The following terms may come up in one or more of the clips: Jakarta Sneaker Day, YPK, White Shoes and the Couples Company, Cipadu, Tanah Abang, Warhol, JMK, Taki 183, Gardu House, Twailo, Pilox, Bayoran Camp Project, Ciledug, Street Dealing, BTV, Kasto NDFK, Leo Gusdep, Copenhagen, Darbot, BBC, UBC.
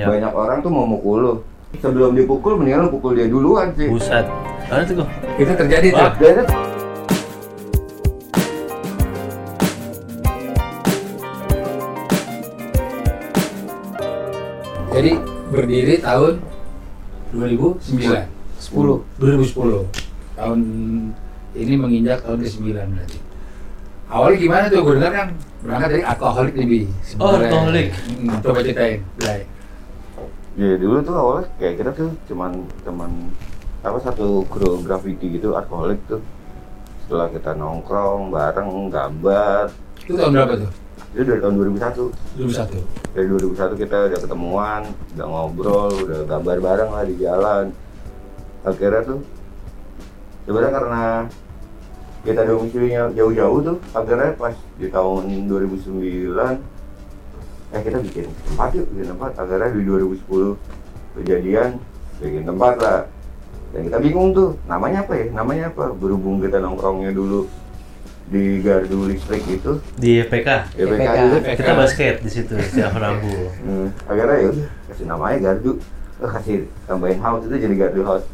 Ya. Banyak orang tuh mau mukul lu. Sebelum dipukul, mendingan lu pukul dia duluan sih. Buset. Ada tuh. Itu terjadi tuh. Jadi berdiri tahun 2009. 2010. Tahun ini menginjak tahun ke-9 berarti. Awalnya gimana tuh? Gue dengar kan berangkat dari alkoholik lebih. Oh, alkoholik. Coba ceritain. Baik. Ya dulu tuh awalnya kayak kita tuh cuman teman apa satu kru graffiti gitu, alkoholik tuh. Setelah kita nongkrong bareng, gambar. Itu tahun berapa tuh? Itu dari tahun 2001. Dari 2001 kita udah ketemuan, udah ngobrol, udah gambar bareng lah di jalan. Akhirnya tuh sebenarnya karena kita domisilinya jauh-jauh tuh, akhirnya pas di tahun 2009 kita bikin tempat yuk, akhirnya di 2010 kejadian bikin tempat lah. Dan kita bingung tuh, namanya apa? Berhubung kita nongkrongnya dulu di Gardu Listrik itu di YPK. Kita basket di situ setiap Rabu. Akhirnya ya kasih namanya Gardu, kasih tambahin house itu jadi Gardu House.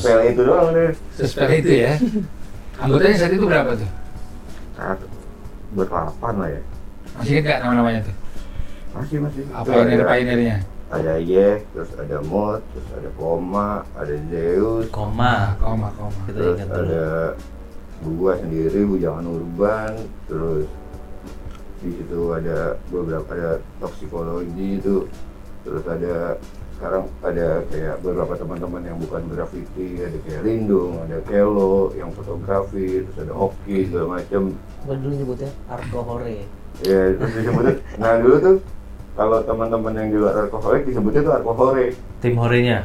Spell itu doang deh. Spell itu ya. Anggotanya saat itu berapa tuh? Saat ber-8 lah ya. Masih ingat nggak nama-namanya tuh? Masih. Apa pionernya? Ada Ye, terus ada Mod, terus ada Koma, ada Zeus. Koma. Terus kita ada gua sendiri, Bujangan Urban, terus di situ ada beberapa, ada toksikologi itu, terus ada sekarang ada kayak beberapa teman-teman yang bukan graffiti, ada kayak Lindung, ada Kelo yang fotografi, terus ada hoki segala macam. Dulu nyebutnya alkohore. Ya terus disebutnya. Nah dulu tuh kalau teman-teman yang di luar alkoholik disebutnya tuh alkohore. Tim horenya.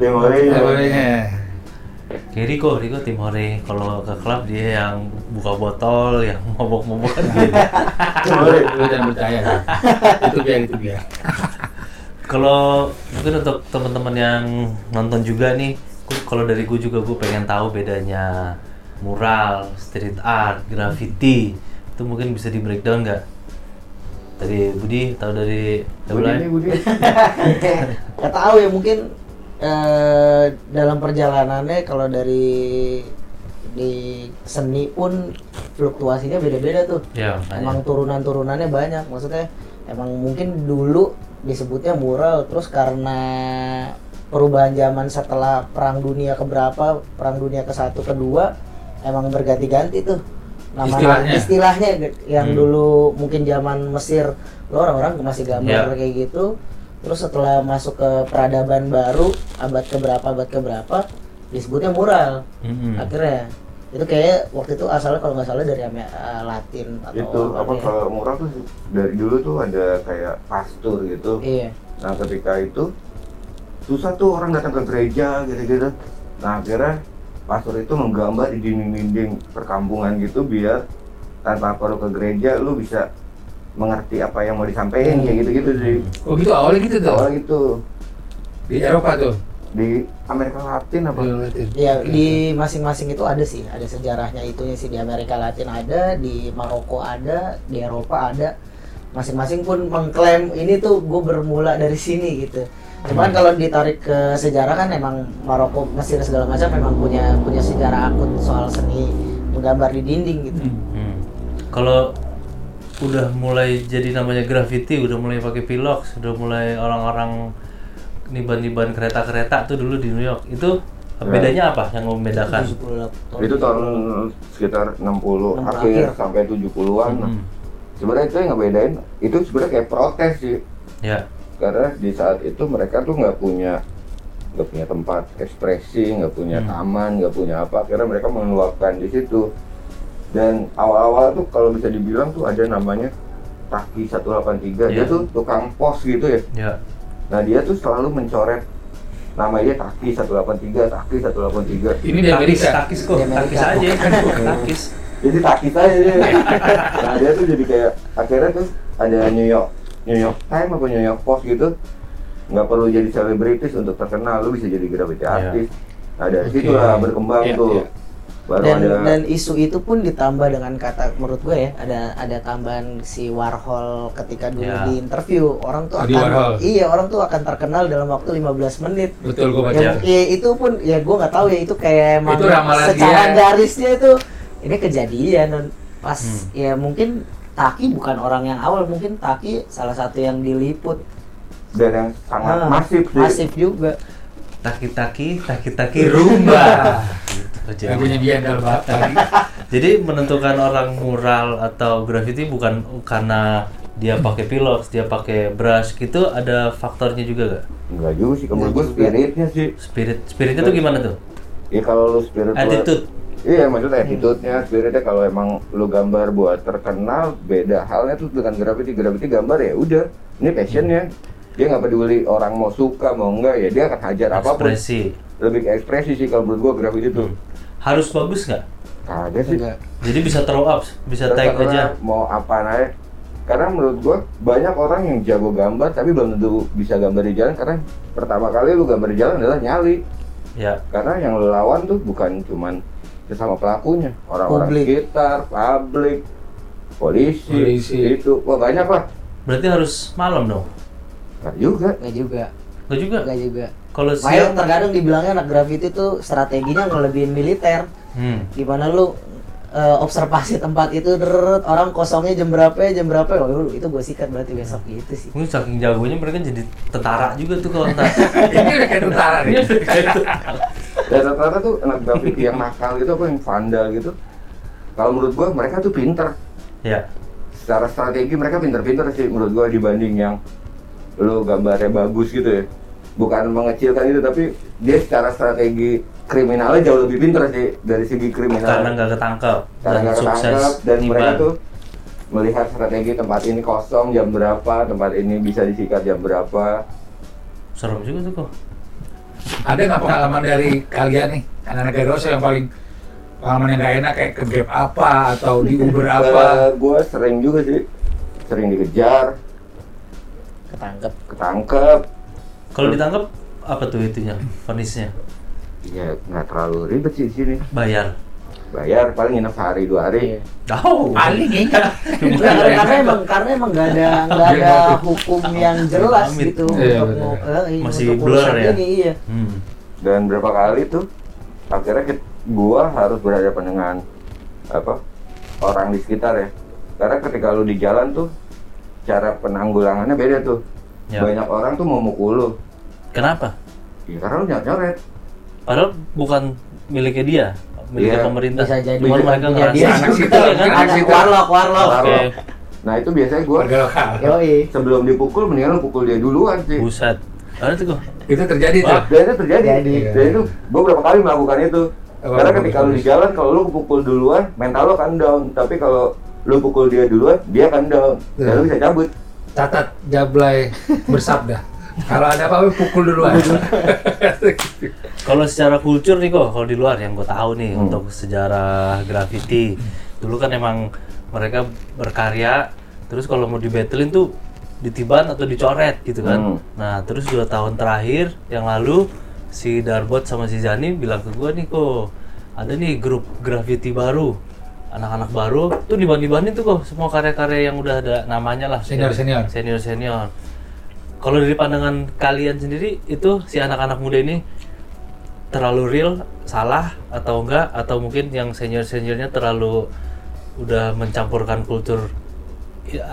Kayak Riko tim hore, kalau ke klub dia yang buka botol, yang mabok-mabokan gitu. Tim hore, lu jangan percaya kan? Itu biar. Kalau mungkin untuk teman-teman yang nonton juga nih, kalau dari gue juga gue pengen tahu bedanya mural, street art, graffiti, itu mungkin bisa di breakdown nggak? Tadi Budi tahu dari Budi. Nggak tahu ya mungkin. Dalam perjalanannya kalau dari di seni pun fluktuasinya beda-beda tuh. Ya, emang turunan-turunannya banyak. Maksudnya emang mungkin dulu disebutnya mural, terus karena perubahan zaman setelah perang dunia keberapa, perang dunia ke-1, ke-2 emang berganti-ganti tuh nama-nama istilahnya yang dulu mungkin zaman Mesir lo orang-orang masih gambar kayak gitu. Terus setelah masuk ke peradaban baru abad keberapa disebutnya mural. Akhirnya itu kayak waktu itu asalnya kalau nggak salah dari Latin atau itu apa ya. Kalau mural tuh dari dulu tuh ada kayak pastur gitu. Iya. Nah ketika itu susah tuh orang datang ke gereja gitu. Nah akhirnya pastur itu menggambar di dinding-dinding perkampungan gitu biar tanpa perlu ke gereja lu bisa mengerti apa yang mau disampaikan kayak gitu-gitu sih. Oh gitu awalnya gitu tuh? Awalnya gitu. Di Eropa tuh? Di Amerika Latin apa? Iya, di masing-masing itu ada sih, ada sejarahnya itunya sih. Di Amerika Latin ada, di Maroko ada, di Eropa ada. Masing-masing pun mengklaim ini tuh gue bermula dari sini gitu. Cuman kalau ditarik ke sejarah kan emang Maroko, Mesir segala macam memang punya sejarah akut soal seni menggambar di dinding gitu. Kalau udah mulai jadi namanya graffiti, udah mulai pakai pilox, udah mulai orang-orang niban-niban kereta-kereta tuh dulu di New York. Itu bedanya apa yang membedakan? Itu tahun sekitar 60 akhir sampai 70-an. Sebenarnya itu yang ngebedain, itu sebenarnya kayak protes sih. Ya. Karena di saat itu mereka tuh nggak punya tempat ekspresi, nggak punya taman, nggak punya apa. Akhirnya mereka meluapkan di situ. Dan awal-awal tuh kalau bisa dibilang tuh ada namanya Taki 183, dia tuh tukang pos gitu ya. Yeah. Nah dia tuh selalu mencoret nama dia Taki 183. Ini dia Takis. Jadi Takis aja dia. Nah dia tuh jadi kayak akhirnya tuh ada New York Times atau New York Post gitu. Nggak perlu jadi selebritis untuk terkenal, lu bisa jadi graffiti artist. Nah dari situ lah berkembang tuh. Baru dan isu itu pun ditambah dengan kata, menurut gue ya, ada tambahan si Warhol ketika dulu di interview, orang tuh akan terkenal dalam waktu 15 menit. Betul, gue baca. Ya, itu pun ya gue nggak tahu ya, itu kayak emang secara garisnya itu ini kejadian pas ya mungkin Taki bukan orang yang awal, mungkin Taki salah satu yang diliput dan yang sangat masif juga. Taki rumba. Gitu, lagunya dia dalam batang. Jadi menentukan orang mural atau graffiti bukan karena dia pakai pilox, dia pakai brush gitu, ada faktornya juga gak? Enggak juga sih, menurut gue spiritnya sih. Spiritnya tuh gimana tuh? Iya kalau lu spirit attitude. Iya maksudnya attitude-nya, spiritnya kalau emang lu gambar buat terkenal, beda halnya tuh dengan graffiti gambar ya udah, ini passionnya. Dia nggak peduli orang mau suka mau enggak, ya dia akan hajar apapun. Ekspresi. Lebih ke ekspresi sih kalau menurut gua graffiti tuh. Harus bagus nggak? Kagak sih. Jadi bisa throw up, bisa tag aja. Mau apa aja. Karena menurut gua banyak orang yang jago gambar tapi belum tentu bisa gambar di jalan, karena pertama kali lu gambar di jalan adalah nyali. Ya. Karena yang lawan tuh bukan cuman sesama pelakunya, orang-orang sekitar, publik, polisi. Itu wah banyak lah. Berarti harus malam dong? Nggak juga. Kalau siang terkadang dibilangnya anak graffiti tuh strateginya ngelebihin militer. Gimana lu observasi tempat itu, orang kosongnya jam berapa, oh, itu gue sikat berarti besok gitu sih. Lu saking jagonya mereka jadi tentara juga tuh kalau entar. Ini udah kayak tentara nih. Dan rata-rata tuh anak graffiti yang nakal gitu apa yang vandal gitu. Kalau menurut gue mereka tuh pinter. Ya. Secara strategi mereka pinter sih menurut gue dibanding yang lu gambarnya bagus gitu ya. Bukan mengecilkan itu, tapi dia secara strategi kriminalnya jauh lebih pintar sih dari segi kriminal. Karena nggak ketangkep, dan mereka tuh melihat strategi tempat ini kosong jam berapa, tempat ini bisa disikat jam berapa. Serem juga tuh kok. Ada nggak pengalaman dari kalian nih, anak-anak Gardu yang paling pengalaman yang nggak enak kayak kegap apa atau di Uber apa? Gue sering juga sih, sering dikejar, ketangkep. Kalau ditangkap apa tuh itunya, vonisnya? Iya nggak terlalu ribet sih di sini. Bayar paling nginep sehari 2 hari. Tahu? Paling ya. Karena emang nggak ada hukum yang jelas gitu. Masih blur ya. Iya. Dan berapa kali tuh akhirnya gua harus berhadapan dengan orang di sekitar ya. Karena ketika lu di jalan tuh cara penanggulangannya beda tuh. Ya. Banyak orang tuh mau mukul lu. Kenapa? Ya karena lu nyoret. Padahal bukan miliknya dia, miliknya pemerintah. Bisa jadi mereka ngerasa anak situ kan, warlock. Okay. Nah itu biasanya gua sebelum dipukul, mendingan lu pukul dia duluan sih. Buset. Ada tuh gua. Itu terjadi tuh. Biasanya terjadi. Dan itu gua berapa kali melakukan itu. Karena ketika lu di jalan, kalau lu pukul duluan, mental lu akan down. Tapi kalau lu pukul dia duluan, dia akan down. Dan lu bisa cabut. Catat Jablay bersabda, kalau ada apa-apa pukul duluan. Kalau secara kultur nih kok, kalau di luar yang gue tahu nih untuk sejarah graffiti, dulu kan emang mereka berkarya, terus kalau mau dibattlein tuh ditiban atau dicoret gitu kan. Nah terus 2 tahun terakhir yang lalu si Darbot sama si Zani bilang ke gue nih kok, ada nih grup graffiti baru. Anak-anak baru tuh dibanding-bandingin tuh kok semua karya-karya yang udah ada namanya lah, senior. Kalau dari pandangan kalian sendiri itu si anak-anak muda ini terlalu real, salah atau enggak, atau mungkin yang senior-seniornya terlalu udah mencampurkan kultur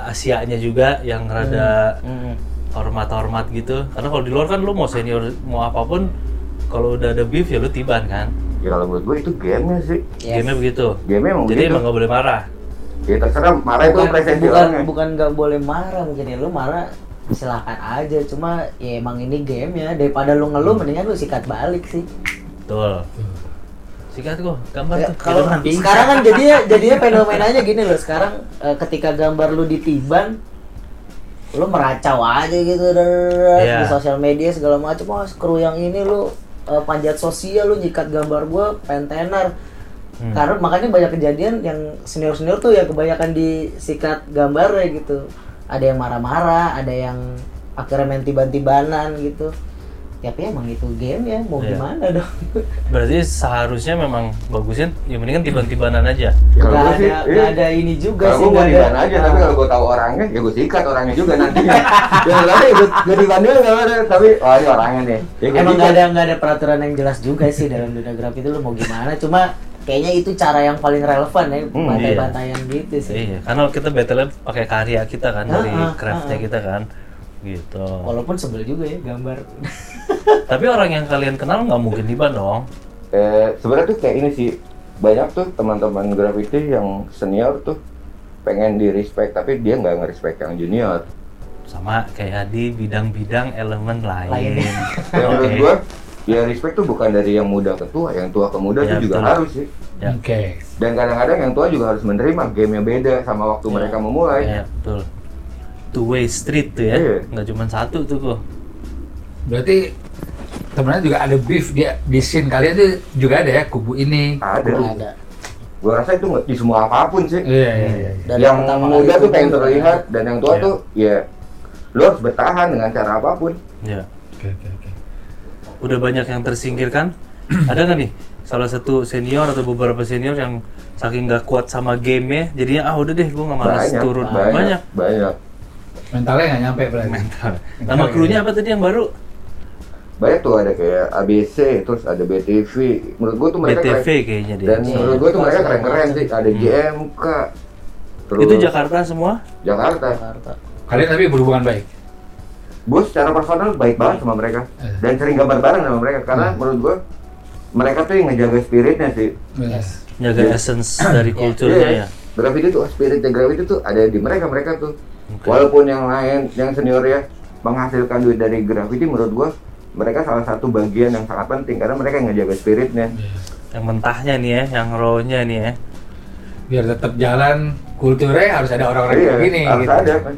Asianya juga yang rada hormat-hormat gitu. Karena kalau di luar kan lu mau senior mau apapun, kalau udah ada beef ya lu tiban kan. Ya kalau menurut gue itu gamenya sih. Gamenya begitu. Gamenya emang jadi gitu. Emang nggak boleh marah. Ya terserah marah itu presensi orangnya. Bukan nggak boleh marah, mungkin ya lu marah silakan aja. Cuma ya emang ini gamenya, daripada lu ngeluh mendingan lu sikat balik sih. Betul. Sikat kok, gambar ya, tuh. Kalau sekarang kan jadinya fenomenanya gini loh. Sekarang ketika gambar lu ditiban, lu meracau aja gitu di sosial media segala macam. Wah, kru yang ini lu panjat sosial, lu nyikat gambar gua pentenar. Karena makanya banyak kejadian yang senior-senior tuh ya kebanyakan disikat gambarnya gitu. Ada yang marah-marah, ada yang akhirnya main tiban-tibanan gitu. tapi emang itu game ya, mau gimana dong. Berarti seharusnya memang bagusnya ya mendingan tiban-tibanan aja. Gak ada, ada ini juga sih. Gue tiban aja, tapi kalau gue tahu orangnya ya gue sikat orangnya juga nantinya. Yang lain gue tiban dulu gak ada, tapi oh ini orangnya nih. Emang gak ada peraturan yang jelas juga sih dalam dunia grafik itu, lo mau gimana. Cuma kayaknya itu cara yang paling relevan ya, bantai-bantaian gitu sih. Iya, karena kita battle-nya pakai karya kita kan, dari craft-nya kita kan. Gitu. Walaupun sebel juga ya gambar. Tapi orang yang kalian kenal nggak mungkin tiba dong. Sebenarnya tuh kayak ini sih, banyak tuh teman-teman graffiti yang senior tuh pengen di respect tapi dia nggak ngerespect yang junior. Sama kayak di bidang-bidang elemen lain. Yang menurut gua, ya respect tuh bukan dari yang muda ke tua, yang tua ke muda itu ya, juga betul. Harus sih. Ya. Oke. Okay. Dan kadang-kadang yang tua juga harus menerima gamenya beda sama waktu mereka memulai. Ya, betul. Two-way street tuh ya, nggak cuma satu tuh kok. Berarti temennya juga ada beef dia di scene kalian tuh juga ada ya, kubu ini. Ada. Gua rasa itu di semua apapun sih. Iya. Yang muda tuh pengen terlihat dan yang tua tuh ya lu harus bertahan dengan cara apapun. Iya. Oke. Udah banyak yang tersingkirkan. Ada nggak nih salah satu senior atau beberapa senior yang saking nggak kuat sama game-nya jadinya udah deh gua nggak malas turun. Banyak. Mentalnya nggak nyampe berarti. Nama krunya apa tadi yang baru? Banyak tuh, ada kayak ABC, terus ada BTV. Menurut gua tuh mereka BTV kayaknya dia. Dan menurut gua tuh mereka keren-keren sih. Ada JMK. Terus itu Jakarta semua? Jakarta. Kalian tapi berhubungan baik? Gua secara personal baik banget sama mereka. Dan sering gambar bareng sama mereka. Karena menurut gua mereka tuh yang ngejaga spiritnya sih. Ngejaga essence dari kulturnya ya. Graffiti tuh, spiritnya graffiti tuh ada di mereka tuh. Walaupun yang lain, yang senior ya menghasilkan duit dari graffiti, menurut gua mereka salah satu bagian yang sangat penting karena mereka yang ngejaga spiritnya. Yang mentahnya nih ya, yang raw-nya nih ya. Biar tetap jalan kulturnya harus ada orang-orang begini gitu. Harus ada kan.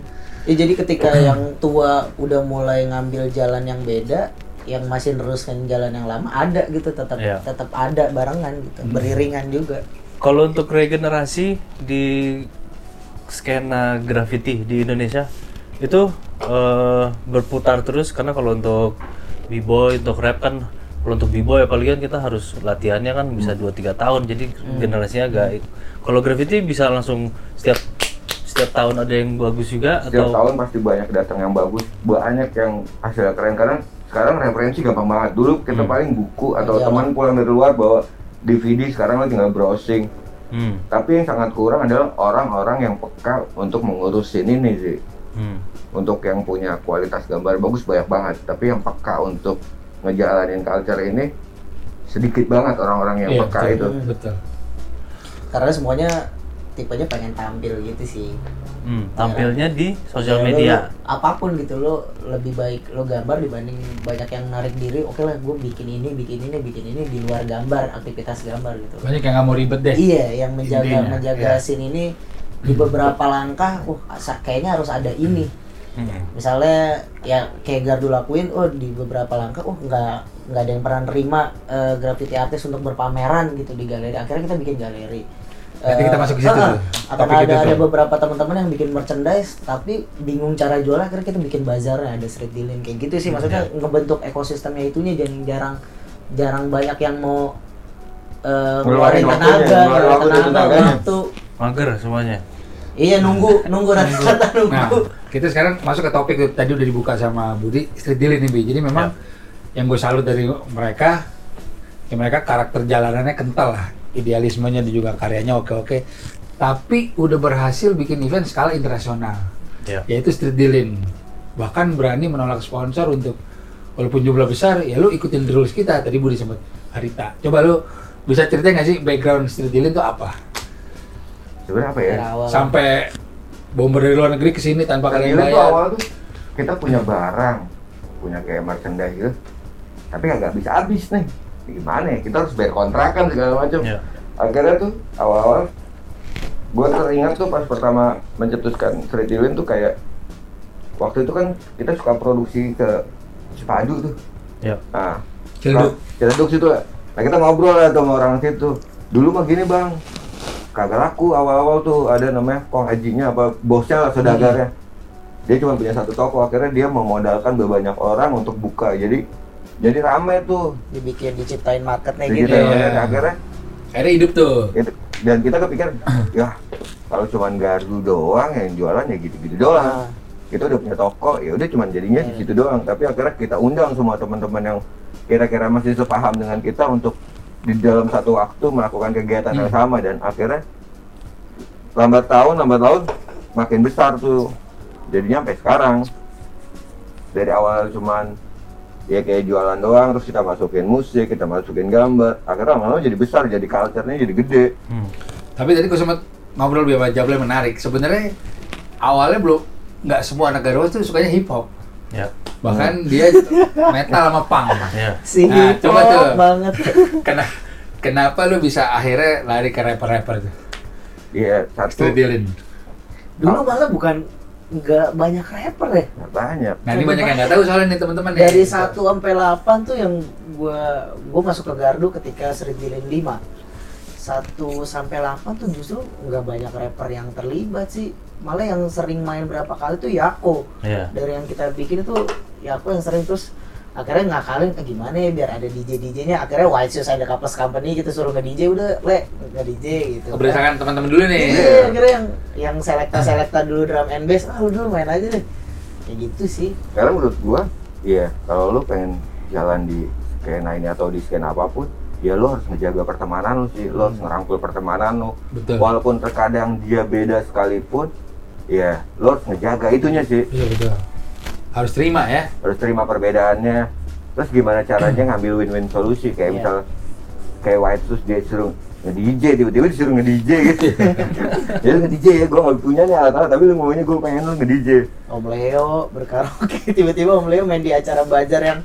Ya, jadi ketika yang tua udah mulai ngambil jalan yang beda, yang masih neruskan jalan yang lama ada gitu, tetap ada barengan gitu, beriringan juga. Kalau untuk regenerasi di skena graffiti di Indonesia itu berputar terus, karena kalau untuk b-boy, untuk rap kan, kalau untuk b-boy apalagi kan kita harus latihannya kan bisa 2-3 tahun, jadi generasinya agak. Kalau graffiti bisa langsung setiap tahun ada yang bagus juga, setiap tahun pasti banyak datang yang bagus, banyak yang hasilnya keren, karena sekarang referensi gampang banget. Dulu kita paling buku atau teman pulang dari luar bawa DVD, sekarang lagi tinggal browsing. Tapi yang sangat kurang adalah orang-orang yang peka untuk mengurusin ini sih. Untuk yang punya kualitas gambar bagus banyak banget, tapi yang peka untuk ngejalanin culture ini sedikit banget orang-orang yang peka itu. Betul. Karena semuanya tipenya pengen tampil gitu sih. Tampilnya di sosial media. Lo, apapun gitu, lo lebih baik lo gambar dibanding banyak yang narik diri. Oke lah, gue bikin ini di luar gambar, aktivitas gambar gitu. Banyak yang nggak mau ribet deh. Iya, yang menjaga scene ini di beberapa langkah. Kayaknya harus ada ini. Misalnya ya kayak Gardu lakuin, di beberapa langkah, nggak ada yang pernah nerima graffiti artis untuk berpameran gitu di galeri. Akhirnya kita bikin galeri. Nanti kita masuk ke situ. Ada beberapa teman-teman yang bikin merchandise tapi bingung cara jualnya, akhirnya kita bikin bazar, ada street dealing kayak gitu sih. Maksudnya ngebentuk ekosistemnya itunya, dan jarang banyak yang mau ngeluarin tenaga waktu. Mager semuanya. Iya, nunggu rata-rata nunggu. Nah, kita sekarang masuk ke topik tadi udah dibuka sama Budi, street dealing nih, Bi. Jadi memang yang gue salut dari mereka, ya mereka karakter jalanannya kental lah. Idealismenya juga, karyanya oke, tapi udah berhasil bikin event skala internasional, yaitu Street Dealing. Bahkan berani menolak sponsor untuk, walaupun jumlah besar, ya lu ikutin rules kita. Tadi Budi sempat Harita. Coba lu bisa cerita nggak sih background Street Dealing itu apa? Sebenarnya apa ya? Sampai bomber dari luar negeri kesini tanpa kalian bayar. Itu awal tuh kita punya barang, punya kayak merchandise gitu, tapi nggak bisa habis nih. Gimana ya, kita harus bayar kontrakan segala macam. Akhirnya tuh awal-awal gue teringat tuh pas pertama mencetuskan Street Dealing tuh kayak waktu itu kan kita suka produksi ke Cipadu tuh. Nah, Ciledug situ lah. Nah, kita ngobrol lah sama orang situ. Dulu mah gini, Bang, kagak laku awal-awal tuh, ada namanya Kong Hajinya apa bosnya lah, saudagarnya. Dia cuma punya satu toko, akhirnya dia memodalkan banyak orang untuk buka. Jadi Jadi ramai tuh. Dibikin, diciptain marketnya gitu ya. Akhirnya hidup tuh. Dan kita kepikiran, ya kalau cuman Gardu doang yang jualan ya gitu-gitu doang. Kita udah punya toko, ya udah cuman jadinya di situ doang. Tapi akhirnya kita undang semua teman-teman yang kira-kira masih sepaham dengan kita untuk di dalam satu waktu melakukan kegiatan yang sama, dan akhirnya lambat laun makin besar tuh. Jadinya sampai sekarang. Dari awal cuman ya kayak jualan doang, terus kita masukin musik, kita masukin gambar, akhirnya malah jadi besar, jadi culture-nya jadi gede. Tapi tadi gue sempat ngobrol sama Jable, menarik. Sebenarnya awalnya belum, nggak semua anak Gardu House tuh sukanya hip hop. Ya. Bahkan dia metal sama punk. Ya. Nah, coba tuh. Banget. Kenapa lu bisa akhirnya lari ke rapper-rapper tuh? Iya, Street Dealing. Dulu malah bukan nggak banyak rapper ya? Nggak banyak. Nah, ini banyak yang nggak tahu soalnya nih teman-teman. Dari 1 sampai 8 tuh yang gua masuk ke Gardu ketika Street Dealing 5. 1 sampai 8 tuh justru nggak banyak rapper yang terlibat sih. Malah yang sering main berapa kali tuh Yako. Dari yang kita bikin itu Yako yang sering, terus akhirnya ngakalin gimana ya biar ada DJ-nya. Akhirnya White Shoes and the Couples Company gitu, suruh nge-DJ, udah nge-DJ gitu. Berdasarkan teman-teman dulu nih. Iya, akhirnya yang selekta dulu drum and bass, lu dulu main aja deh. Kayak gitu sih. Karena menurut gua, iya kalau lu pengen jalan di skena ini atau di skena apapun, ya lo harus menjaga pertemanan lo sih, lo harus ngerangkul pertemanan lo. Betul. Walaupun terkadang dia beda sekalipun, ya lo harus ngejaga itunya sih. Iya betul. Harus terima ya. Harus terima perbedaannya. Terus gimana caranya ngambil win-win solusi, kayak misal kayak White Shoes dia suruh nge-DJ, tiba-tiba disuruh nge-DJ gitu. Ya lo nge-DJ ya, gue nggak punya nih alat-alat, tapi lo ngomongnya gue pengen lo nge-DJ. Om Leo berkaraoke, tiba-tiba Om Leo main di acara bazar yang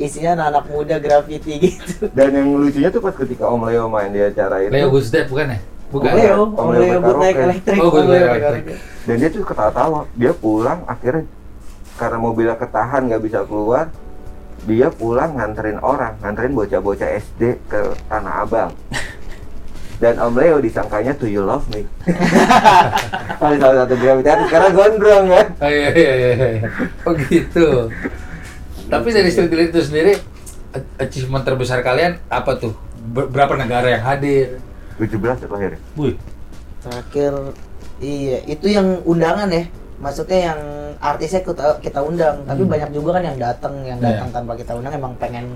isinya anak muda graffiti gitu. Dan yang lucunya tuh pas ketika Om Leo main di acara itu. Leo Gusdep bukan ya? Bukan. Om Leo buat naik elektrik. Dan dia tuh ketawa-tawa. Dia pulang akhirnya karena mobilnya ketahan nggak bisa keluar. Dia pulang nganterin orang, nganterin bocah-bocah SD ke Tanah Abang. Dan Om Leo disangkanya "Do you love me?" Paling salah satu graffiti karena gondrong ya. Oh iya. Oh gitu. Tapi dari Street Dealing itu sendiri, achievement terbesar kalian apa tuh? Berapa negara yang hadir? 17 ya terakhir ya? Wih. Terakhir, iya. Itu yang undangan ya? Maksudnya yang artisnya kita undang. Tapi banyak juga kan yang datang tanpa kita undang, emang pengen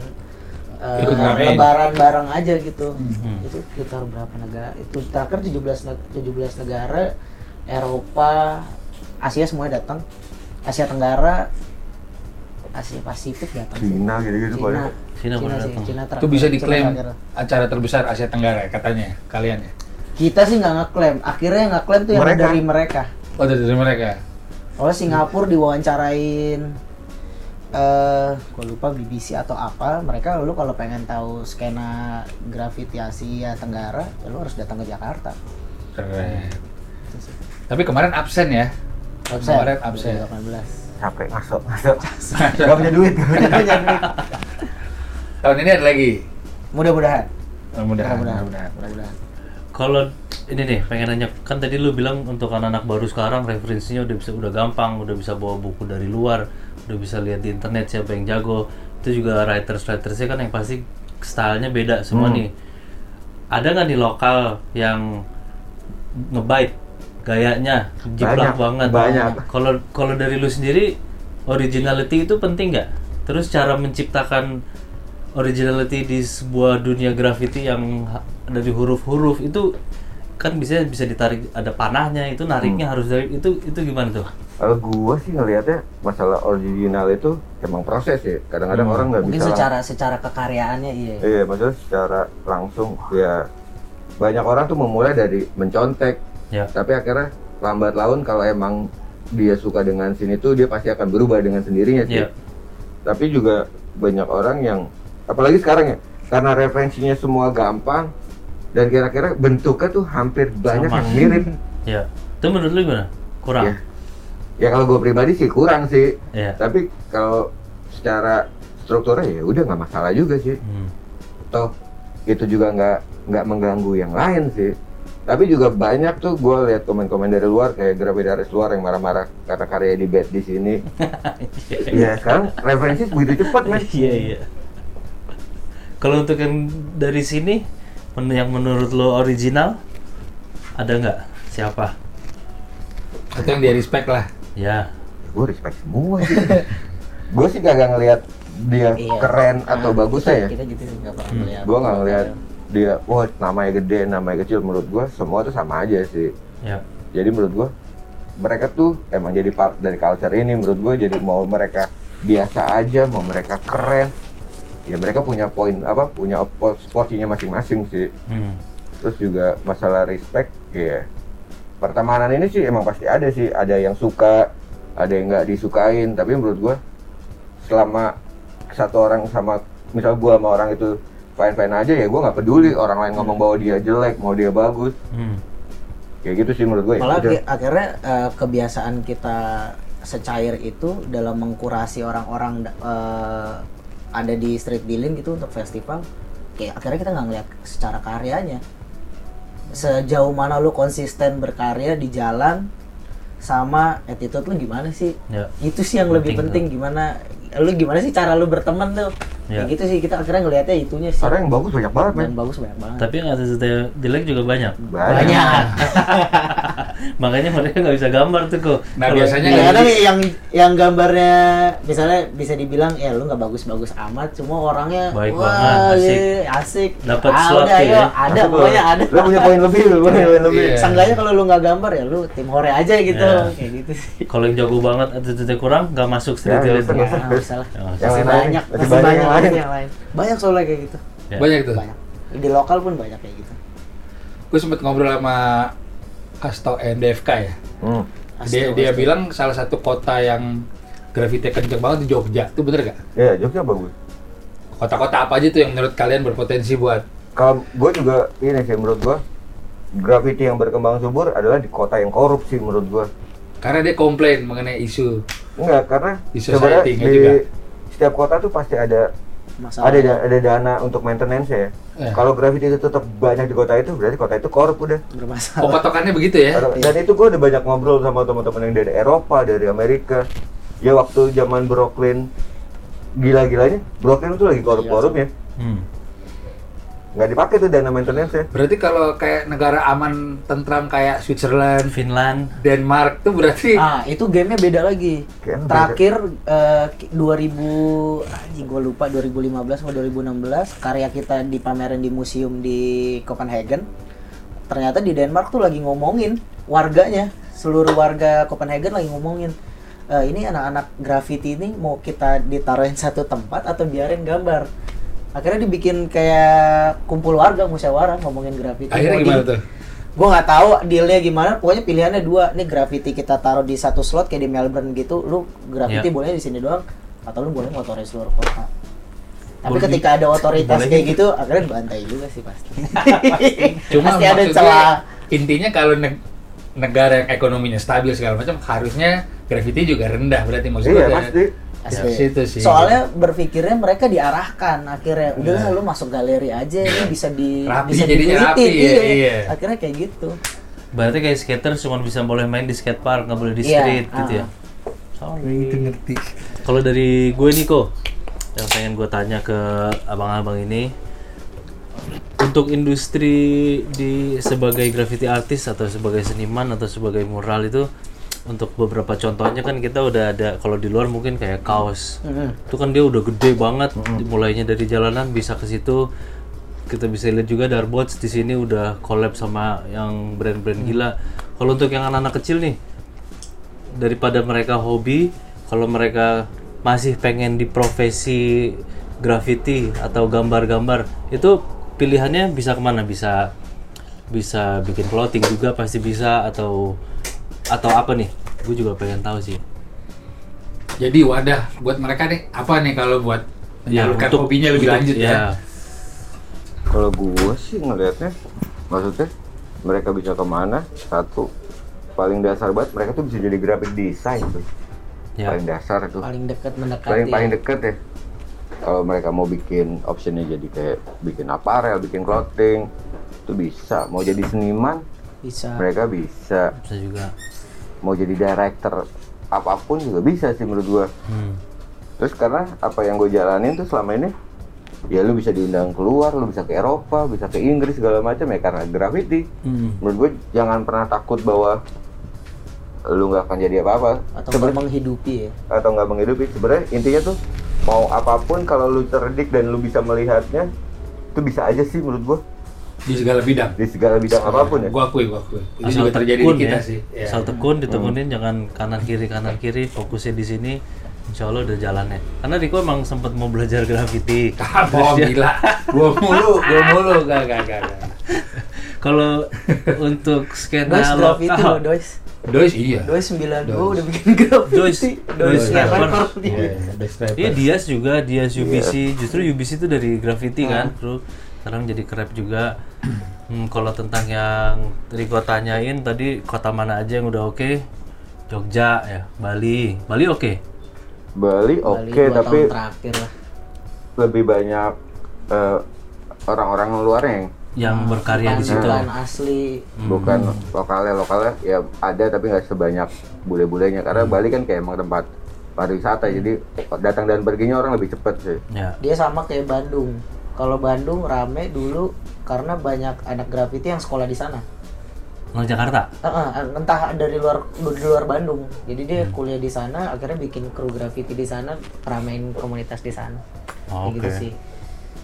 lebaran bareng aja gitu. Itu sekitar berapa negara? Itu terakhir 17 negara, Eropa, Asia semuanya datang. Asia Tenggara, Asia Pasifik datang. Cina gitu-gitu banyak. Cina itu bisa diklaim acara terbesar Asia Tenggara katanya kalian ya. Kita sih nggak ngeklaim. Akhirnya yang ngeklaim tuh yang dari mereka. Oh dari mereka. Oleh Singapura diwawancarain gua lupa BBC atau apa. Mereka lu kalau pengen tahu skena graffiti Asia Tenggara, ya lu harus datang ke Jakarta. Keren. Tapi kemarin absen ya. Kemarin absen. 18. Capek, masuk. Gak punya duit. Tahun ini ada lagi? Mudah-mudahan. Kalau ini nih, pengen nanya, kan tadi lu bilang untuk anak-anak baru sekarang referensinya udah gampang, udah bisa bawa buku dari luar, udah bisa lihat di internet siapa yang jago. Itu juga writers-writersnya kan yang pasti stylenya beda semua nih. Ada nggak nih lokal yang ngebite? Gayanya jiplak banget. Kalau dari lu sendiri, originality itu penting nggak? Terus cara menciptakan originality di sebuah dunia graffiti yang dari huruf-huruf itu kan bisa ditarik, ada panahnya, itu nariknya harus dari itu gimana tuh? Kalau gua sih ngelihatnya masalah original itu emang proses ya. Kadang-kadang orang nggak bisa. Mungkin secara kekaryaannya iya. Iya, maksudnya secara langsung ya banyak orang tuh memulai dari mencontek. Ya. Tapi akhirnya lambat laun kalau emang dia suka dengan sini tuh dia pasti akan berubah dengan sendirinya sih. Ya. Tapi juga banyak orang yang apalagi sekarang ya, karena referensinya semua gampang dan kira-kira bentuknya tuh hampir banyak yang mirip. Ya. Itu menurut lu gimana? Kurang? Ya kalau gue pribadi sih kurang sih. Ya. Tapi kalau secara strukturnya ya udah nggak masalah juga sih. Toh itu juga nggak mengganggu yang lain sih. Tapi juga banyak tuh gue lihat komen-komen dari luar, kayak grafitaris luar yang marah-marah kata karya di bed di sini. Iya, sekarang referensi begitu cepat, men. Iya. Kalau untuk yang dari sini, yang menurut lo original, ada nggak? Siapa? Atau yang dia respect lah. Ya. Gue respect semua. Gue sih kagak ngelihat dia keren atau bagusnya ya. Kita gitu sih nggak pernah ngelihat. Gue nggak ngelihat dia, wah namanya gede, namanya kecil. Menurut gue semua tuh sama aja sih. Ya. Jadi menurut gue mereka tuh emang jadi part dari culture ini. Menurut gue jadi mau mereka biasa aja, mau mereka keren. Ya mereka punya poin apa, punya porsinya masing-masing sih. Terus juga masalah respect, ya pertemanan ini sih emang pasti ada sih, ada yang suka, ada yang nggak disukain. Tapi menurut gua selama satu orang sama, misal gua sama orang itu fine-fine aja, ya gua nggak peduli orang lain ngomong bahwa dia jelek, mau dia bagus. Kayak gitu sih menurut gua. Malah ya, akhirnya kebiasaan kita secair itu dalam mengkurasi orang-orang ada di street dealing gitu untuk festival, kayak akhirnya kita nggak ngeliat secara karyanya, sejauh mana lu konsisten berkarya di jalan sama attitude lu gimana sih ya. Itu sih yang lebih penting, gimana lu, gimana sih cara lu berteman tuh ya. Gitu sih kita akhirnya ngeliatnya itunya sih. Karena yang bagus banyak banget, yang bagus banyak banget, tapi yang attitude jelek juga banyak. Makanya mereka nggak bisa gambar tuh kok. Nah, biasanya kadang yang gambarnya misalnya bisa dibilang ya lu nggak bagus-bagus amat, cuma orangnya baik banget, asik. Dapat slot ya. Ada pokoknya ada. Lu punya poin lebih, Seenggaknya kalau lu nggak gambar ya lu tim hore aja gitu. Yeah. Kayak gitu sih. Kalau yang jago banget atau kurang nggak masuk street dealing. Yang banyak, yang lain. Banyak soalnya kayak gitu. Banyak tuh. Di lokal pun banyak kayak gitu. Gue sempet ngobrol sama Kasto NDFK ya. Dia bilang salah satu kota yang grafiti kenceng banget di Jogja. Itu bener gak? Iya, Jogja bagus. Kota-kota apa aja tuh yang menurut kalian berpotensi buat? Kalau gue juga ini sih menurut gue, grafiti yang berkembang subur adalah di kota yang korupsi menurut gue. Karena dia komplain mengenai isu. Enggak, karena sebenarnya di setiap kota tuh pasti ada masalah. Ada dana untuk maintenance ya. Kalau grafiti itu tetap banyak di kota itu, berarti kota itu korup udah. Bermasalah. Patokannya begitu ya. Dan itu gue udah banyak ngobrol sama teman-teman yang dari Eropa, dari Amerika. Ya waktu zaman Brooklyn gila-gilanya, Brooklyn itu lagi korup-korupnya. Nggak dipakai tuh dana maintenance ya. Berarti kalau kayak negara aman tentram kayak Switzerland, Finland, Denmark tuh berarti itu gamenya beda lagi. Kayaknya terakhir 2015 atau 2016 karya kita dipamerin di museum di Copenhagen. Ternyata di Denmark tuh lagi ngomongin warganya, seluruh warga Copenhagen lagi ngomongin ini anak-anak graffiti ini mau kita ditaruhin satu tempat atau biarin gambar. Akhirnya dibikin kayak kumpul warga musyawarah ngomongin grafiti. Akhirnya gimana tuh? Gue nggak tahu dealnya gimana. Pokoknya pilihannya dua. Nih grafiti kita taruh di satu slot kayak di Melbourne gitu. Lu grafiti boleh di sini doang, atau lu boleh ngotorin seluruh kota. Tapi boleh ketika ada otoritas kayak gitu, akhirnya dibantai juga sih pasti. Cuma pasti ada celah. Intinya kalau negara yang ekonominya stabil segala macam, harusnya grafiti juga rendah berarti maksudnya. Iya pasti. Sih. Soalnya berpikirnya mereka diarahkan akhirnya. Udah lu masuk galeri aja, ini bisa dirapi. Iya. Akhirnya kayak gitu. Berarti kayak skater cuma bisa boleh main di skate park, nggak boleh di street gitu ya. Sorry. Itu ngerti. Kalau dari gue nih kok, yang pengen gue tanya ke abang-abang ini, untuk industri di sebagai graffiti artist atau sebagai seniman atau sebagai mural itu, untuk beberapa contohnya kan kita udah ada. Kalau di luar mungkin kayak kaos itu kan dia udah gede banget, mulainya dari jalanan bisa ke situ. Kita bisa lihat juga Darbots di sini udah collab sama yang brand-brand gila. Kalau untuk yang anak-anak kecil nih, daripada mereka hobi, kalau mereka masih pengen di profesi graffiti atau gambar-gambar, itu pilihannya bisa kemana? Bisa bikin clothing juga pasti bisa, atau apa nih? Gue juga pengen tahu sih. Jadi wadah buat mereka deh, apa nih kalau buat menyalurkan hobinya lebih lanjut ya? Kalau gue sih ngelihatnya, maksudnya mereka bisa kemana? Satu, paling dasar banget mereka tuh bisa jadi graphic design tuh. Ya. Paling dasar tuh. Paling dekat mendekati. Paling dekat ya. Kalau mereka mau bikin optionnya jadi kayak bikin aparel, bikin clothing, itu bisa. Mau jadi seniman, bisa. Mereka bisa juga. Mau jadi director apapun juga bisa sih menurut gua. Terus karena apa yang gua jalanin tuh selama ini ya lu bisa diundang keluar, lu bisa ke Eropa, bisa ke Inggris segala macam ya karena graffiti. Menurut gue jangan pernah takut bahwa lu nggak akan jadi apa-apa atau nggak menghidupi ya, atau nggak menghidupi. Sebenarnya intinya tuh mau apapun kalau lu cerdik dan lu bisa melihatnya itu bisa aja sih menurut gua, di segala bidang, di segala bidang apapun ya. Gua akui itu juga terjadi di kita ya. Sih asal tekun, ditekunin, jangan kanan kiri, fokusnya di sini. Insya Allah udah jalannya. Karena Riko emang sempet mau belajar graffiti. Bohong gila. Gua mulu. Gak. Kalau untuk skena graffiti lo Dois iya. Dois 9. Gua udah bikin graffiti. Dois rapper. Iya, Dias juga, Dias UBC. Yeah. Justru UBC itu dari graffiti kan, bro. Sekarang jadi crap juga. Kalau tentang yang Riko tanyain tadi, kota mana aja yang udah oke? Jogja ya, Bali oke. Bali oke, tapi lebih banyak orang-orang luar yang berkarya di situ, asli bukan lokalnya ya ada, tapi nggak sebanyak bule-bulenya karena Bali kan kayak emang tempat pariwisata, jadi datang dan perginya orang lebih cepat sih ya. Dia sama kayak Bandung. Kalau Bandung rame dulu karena banyak anak graffiti yang sekolah di sana. Orang Jakarta? Entah dari luar Bandung. Jadi dia kuliah di sana, akhirnya bikin kru graffiti di sana, ramein komunitas di sana. Oh, gitu sih.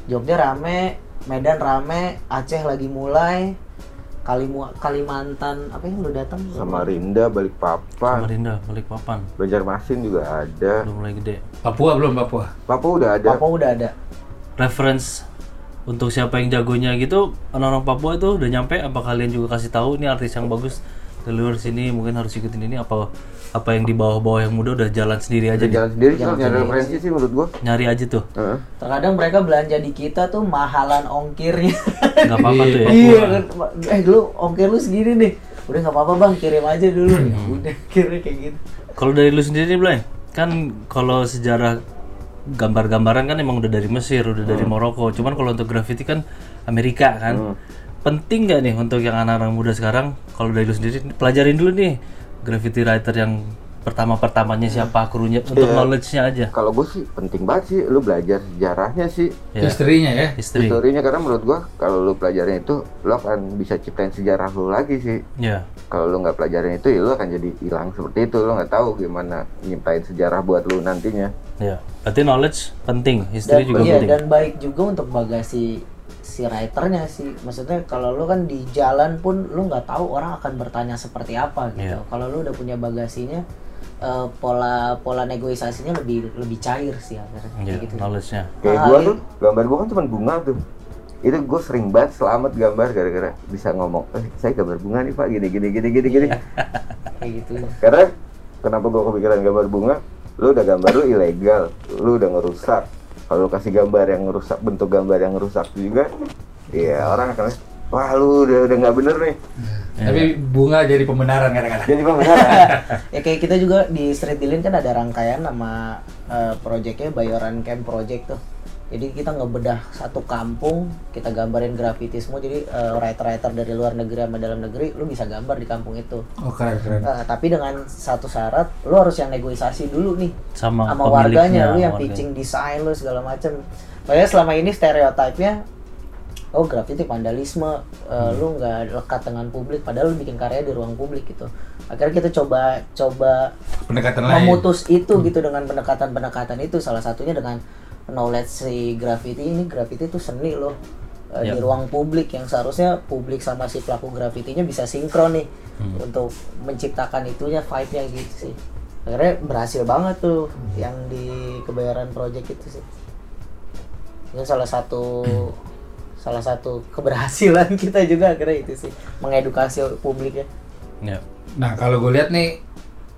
Jogja rame, Medan rame, Aceh lagi mulai, Kalimantan, apa yang lu datang? Samarinda, Balikpapan. Banjarmasin juga ada. Belum mulai gede. Papua belum? Papua udah ada. Reference untuk siapa yang jagonya gitu, orang-orang Papua itu udah nyampe. Apa kalian juga kasih tahu ini artis yang bagus dari luar sini, mungkin harus ikutin ini, apa yang di bawah-bawah yang muda udah jalan sendiri aja. Jalan sendiri. Nyari referensi sih menurut gua. Nyari aja tuh. Terkadang mereka belanja di kita tuh mahalan ongkirnya. Enggak apa-apa tuh ya. Iya, lu ongkir lu segini nih. Udah enggak apa-apa, Bang, kirim aja dulu. Ya udah, kirim kayak gitu. Kalau dari lu sendiri, Blan, kan kalau sejarah gambar-gambaran kan emang udah dari Mesir, udah dari Maroko. Cuman kalau untuk graffiti kan Amerika kan. Penting nggak nih untuk yang anak-anak muda sekarang? Kalau dari lu sendiri, pelajarin dulu nih graffiti writer yang pertamanya siapa, krunya, untuk knowledge-nya aja. Kalau gue sih penting banget sih, lu belajar sejarahnya sih. Yeah. Historinya karena menurut gue kalau lu pelajarin itu, lu akan bisa ciptain sejarah lu lagi sih. Yeah. Kalau lu nggak pelajarin itu, ya lu akan jadi hilang seperti itu. Lu nggak tahu gimana nyiptain sejarah buat lu nantinya. Ya, berarti knowledge penting, history juga penting. Dan baik juga untuk bagasi si writernya sih. Maksudnya kalau lu kan di jalan pun lu nggak tahu orang akan bertanya seperti apa gitu. Yeah. Kalau lu udah punya bagasinya, pola negosiasinya lebih cair sih akhirnya. Yeah, gitu. Knowledge-nya. Kayak gua tuh, gambar gua kan cuma bunga tuh. Itu gue sering banget selamat gambar gara-gara bisa ngomong, saya gambar bunga nih Pak, gini. Kayak gitu. Karena kenapa gua kepikiran gambar bunga? Lu udah gambar lu ilegal, lu udah ngerusak. Kalau lu kasih gambar yang ngerusak, bentuk gambar yang ngerusak juga, ya orang akan, wah lu udah nggak bener nih. Tapi bunga jadi pembenaran kadang-kadang. Jadi pembenaran. Ya kayak kita juga di Street Dealing kan ada rangkaian nama projectnya Bayoran Camp Project tuh. Jadi kita ngebedah satu kampung, kita gambarin graffiti semua. Jadi writer-writer dari luar negeri sama dalam negeri, lu bisa gambar di kampung itu. Oh keren. Tapi dengan satu syarat, lu harus yang negosiasi dulu nih sama warganya, lu yang pitching desain lu segala macem. Makanya selama ini stereotipnya, oh graffiti vandalisme, lu nggak lekat dengan publik, padahal lu bikin karya di ruang publik gitu. Akhirnya kita coba pendekatan memutus lain. Itu gitu dengan pendekatan itu, salah satunya dengan knowledge si graffiti itu seni loh di ruang publik yang seharusnya publik sama si pelaku grafitinya bisa sinkron nih untuk menciptakan itunya, vibe-nya gitu sih. Akhirnya berhasil banget tuh yang di Kebayoran Project itu sih. Itu salah satu keberhasilan kita juga akhirnya itu sih, mengedukasi publiknya. Yeah. Nah kalau gue lihat nih,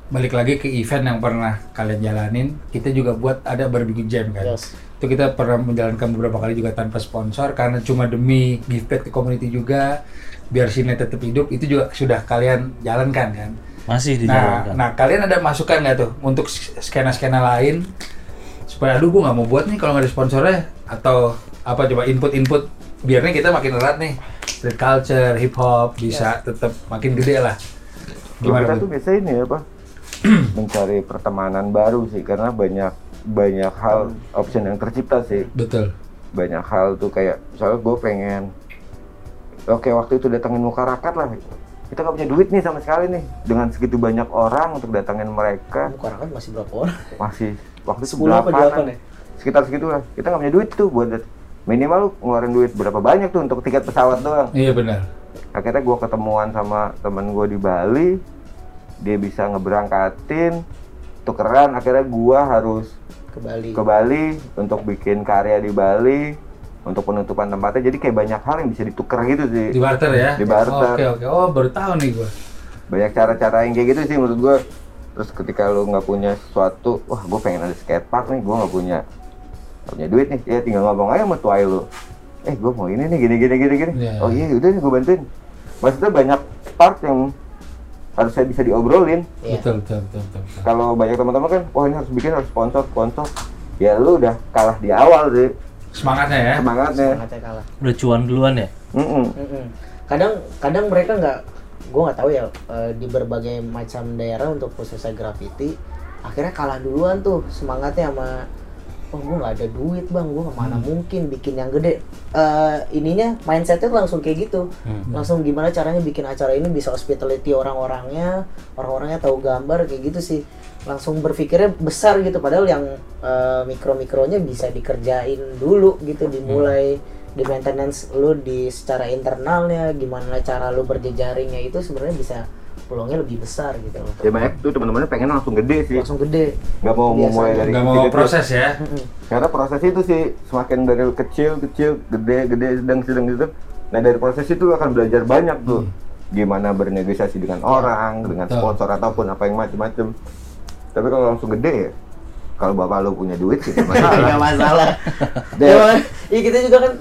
balik lagi ke event yang pernah kalian jalanin, kita juga buat ada barbecue jam kan. Yes. Itu kita pernah menjalankan beberapa kali juga tanpa sponsor karena cuma demi give back ke community juga, biar sini tetap hidup. Itu juga sudah kalian jalankan kan? Masih dijalankan. Nah kalian ada masukan nggak tuh untuk skena-skena lain supaya aduh gue nggak mau buat nih kalau nggak ada sponsornya, atau apa, coba input biarnya kita makin erat nih street culture, hip hop bisa tetap makin gede lah. Gimana kita tuh biasanya ini apa? Mencari pertemanan baru sih, karena banyak hal option yang tercipta sih. Betul. banyak hal tuh, kayak misalnya gue pengen waktu itu datangin musyarakat lah, kita nggak punya duit nih sama sekali nih, dengan segitu banyak orang untuk datangin mereka. Musyarakat masih berapa orang? Masih waktu 10 apa 8 ya? Sekitar segitu lah, kita nggak punya duit tuh buat minimal ngeluarin duit berapa banyak tuh untuk tiket pesawat doang. Iya benar. Akhirnya gue ketemuan sama temen gue di Bali, dia bisa ngeberangkatin, tukeran. Akhirnya gue harus ke Bali untuk bikin karya di Bali untuk penutupan tempatnya. Jadi kayak banyak hal yang bisa ditukar gitu sih. Di barter ya? Di barter. Oke. Oh baru tahu nih gue. Banyak cara-cara yang kayak gitu sih menurut gue. Terus ketika lu nggak punya sesuatu, wah gue pengen ada skatepark nih, gue nggak punya duit nih, ya tinggal ngomong aja sama tuai lu. Gue mau ini nih, gini. Yeah. Oh iya, udah nih gue bantuin. Maksudnya banyak part yang harusnya bisa diobrolin. Yeah. Betul. Kalau banyak teman-teman kan, wah ini harus bikin, harus sponsor. Ya lu udah kalah di awal sih. Semangatnya kalah. Udah cuan duluan ya? Kadang mereka nggak, gue nggak tahu ya, di berbagai macam daerah untuk khususnya graffiti, akhirnya kalah duluan tuh semangatnya sama gue nggak ada duit bang, gue kemana mungkin bikin yang gede. Ininya mindsetnya langsung kayak gitu, langsung gimana caranya bikin acara ini bisa hospitality orang-orangnya tahu gambar kayak gitu sih, langsung berpikirnya besar gitu. Padahal yang mikro-mikronya bisa dikerjain dulu gitu, dimulai di maintenance lu di secara internalnya, gimana cara lu berjejaringnya itu sebenarnya bisa peluangnya lebih besar gitu loh. Ya banyak tuh teman-teman pengen langsung gede sih. Langsung gede. Nggak mau mulai dari nggak mau proses ya. Karena proses itu sih semakin dari kecil, gede, sedang. Nah dari proses itu akan belajar banyak tuh. Gimana bernegosiasi dengan orang, dengan sponsor ataupun apa yang macam-macam. Tapi kalau langsung gede ya, kalau bapak lu punya duit sih nggak masalah. Iya kita juga kan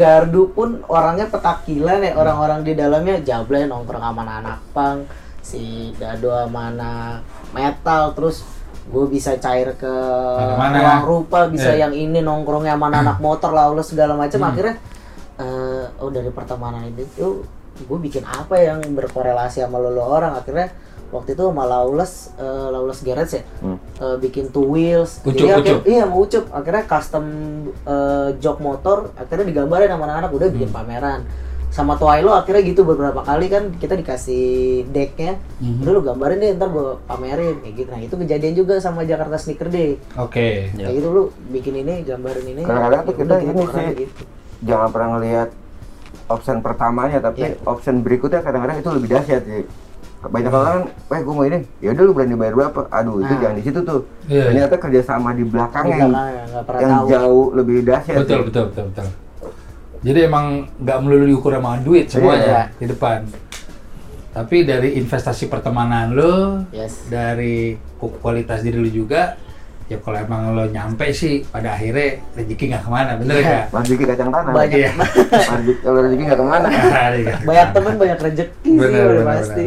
Gardu pun orangnya petakilan ya, orang-orang di dalamnya jablay nongkrong sama anak pang, si Dado mana metal, terus gue bisa cair ke ruang rupa, bisa yang ini nongkrongnya sama anak motor lalu segala macam. Akhirnya dari pertemanan itu gue bikin apa yang berkorelasi sama lo orang. Akhirnya waktu itu sama Lawless Garage ya, bikin two wheels, ucup. Akhirnya custom jog motor, akhirnya digambarin sama anak-anak, udah bikin pameran. Sama Twailo akhirnya gitu beberapa kali kan kita dikasih decknya, udah lu gambarin deh ntar gue pamerin kayak gitu. Nah itu kejadian juga sama Jakarta Sneaker Day. Oke. Kayak gitu lu bikin ini, gambarin ini. Kadang-kadang tuh kita ini sih, jangan pernah ngelihat option pertamanya, tapi option berikutnya kadang-kadang itu lebih dahsyat sih. Banyak orang kan, gue mau ini, yaudah lu berani bayar berapa? Aduh itu jangan di situ tuh. Ternyata kerjasama di belakangnya yang jauh lebih dahsyat. Betul. Jadi emang nggak melulu diukur sama duit semuanya di depan. Tapi dari investasi pertemanan lu, dari kualitas diri lu juga, ya kalau emang lo nyampe sih pada akhirnya rezeki nggak kemana, bener ya? Rezeki kacang tanah. Banyak. Kalau rezeki nggak kemana. Banyak teman banyak rezeki sih udah pasti.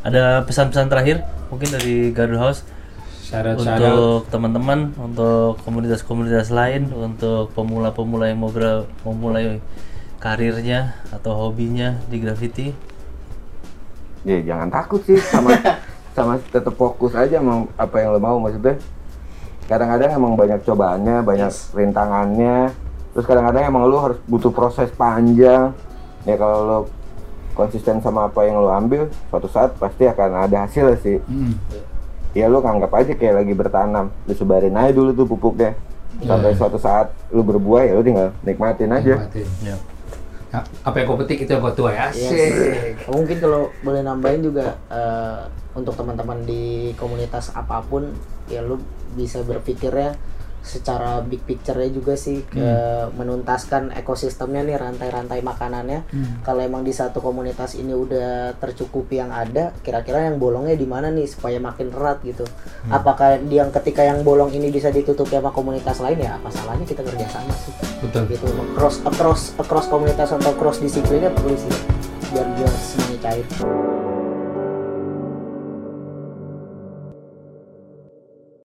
Ada pesan-pesan terakhir mungkin dari Gardu House untuk teman-teman, untuk komunitas-komunitas lain, untuk pemula-pemula yang mau memulai karirnya atau hobinya di graffiti? Ya jangan takut sih, sama tetap fokus aja sama apa yang lo mau. Maksudnya kadang-kadang emang banyak cobaannya, banyak rintangannya, terus kadang-kadang emang lo harus butuh proses panjang. Ya kalau lo konsisten sama apa yang lo ambil, suatu saat pasti akan ada hasil sih. Ya lo anggap aja kayak lagi bertanam, lo sebarin aja dulu tuh pupuknya sampai suatu saat lo berbuah, ya lo tinggal nikmatin aja. Apa yang kau petik itu yang kau tuai. Mungkin kalau boleh nambahin juga untuk teman-teman di komunitas apapun, ya lo bisa berpikirnya secara big picture-nya juga sih, ke menuntaskan ekosistemnya nih, rantai-rantai makanannya. Kalau emang di satu komunitas ini udah tercukupi yang ada, kira-kira yang bolongnya di mana nih supaya makin erat gitu. Apakah yang ketika yang bolong ini bisa ditutup sama komunitas lain, ya apa salahnya kita kerja sama sih. Betul. Gitu. Cross komunitas atau cross disiplinnya perlu sih biar semuanya cair.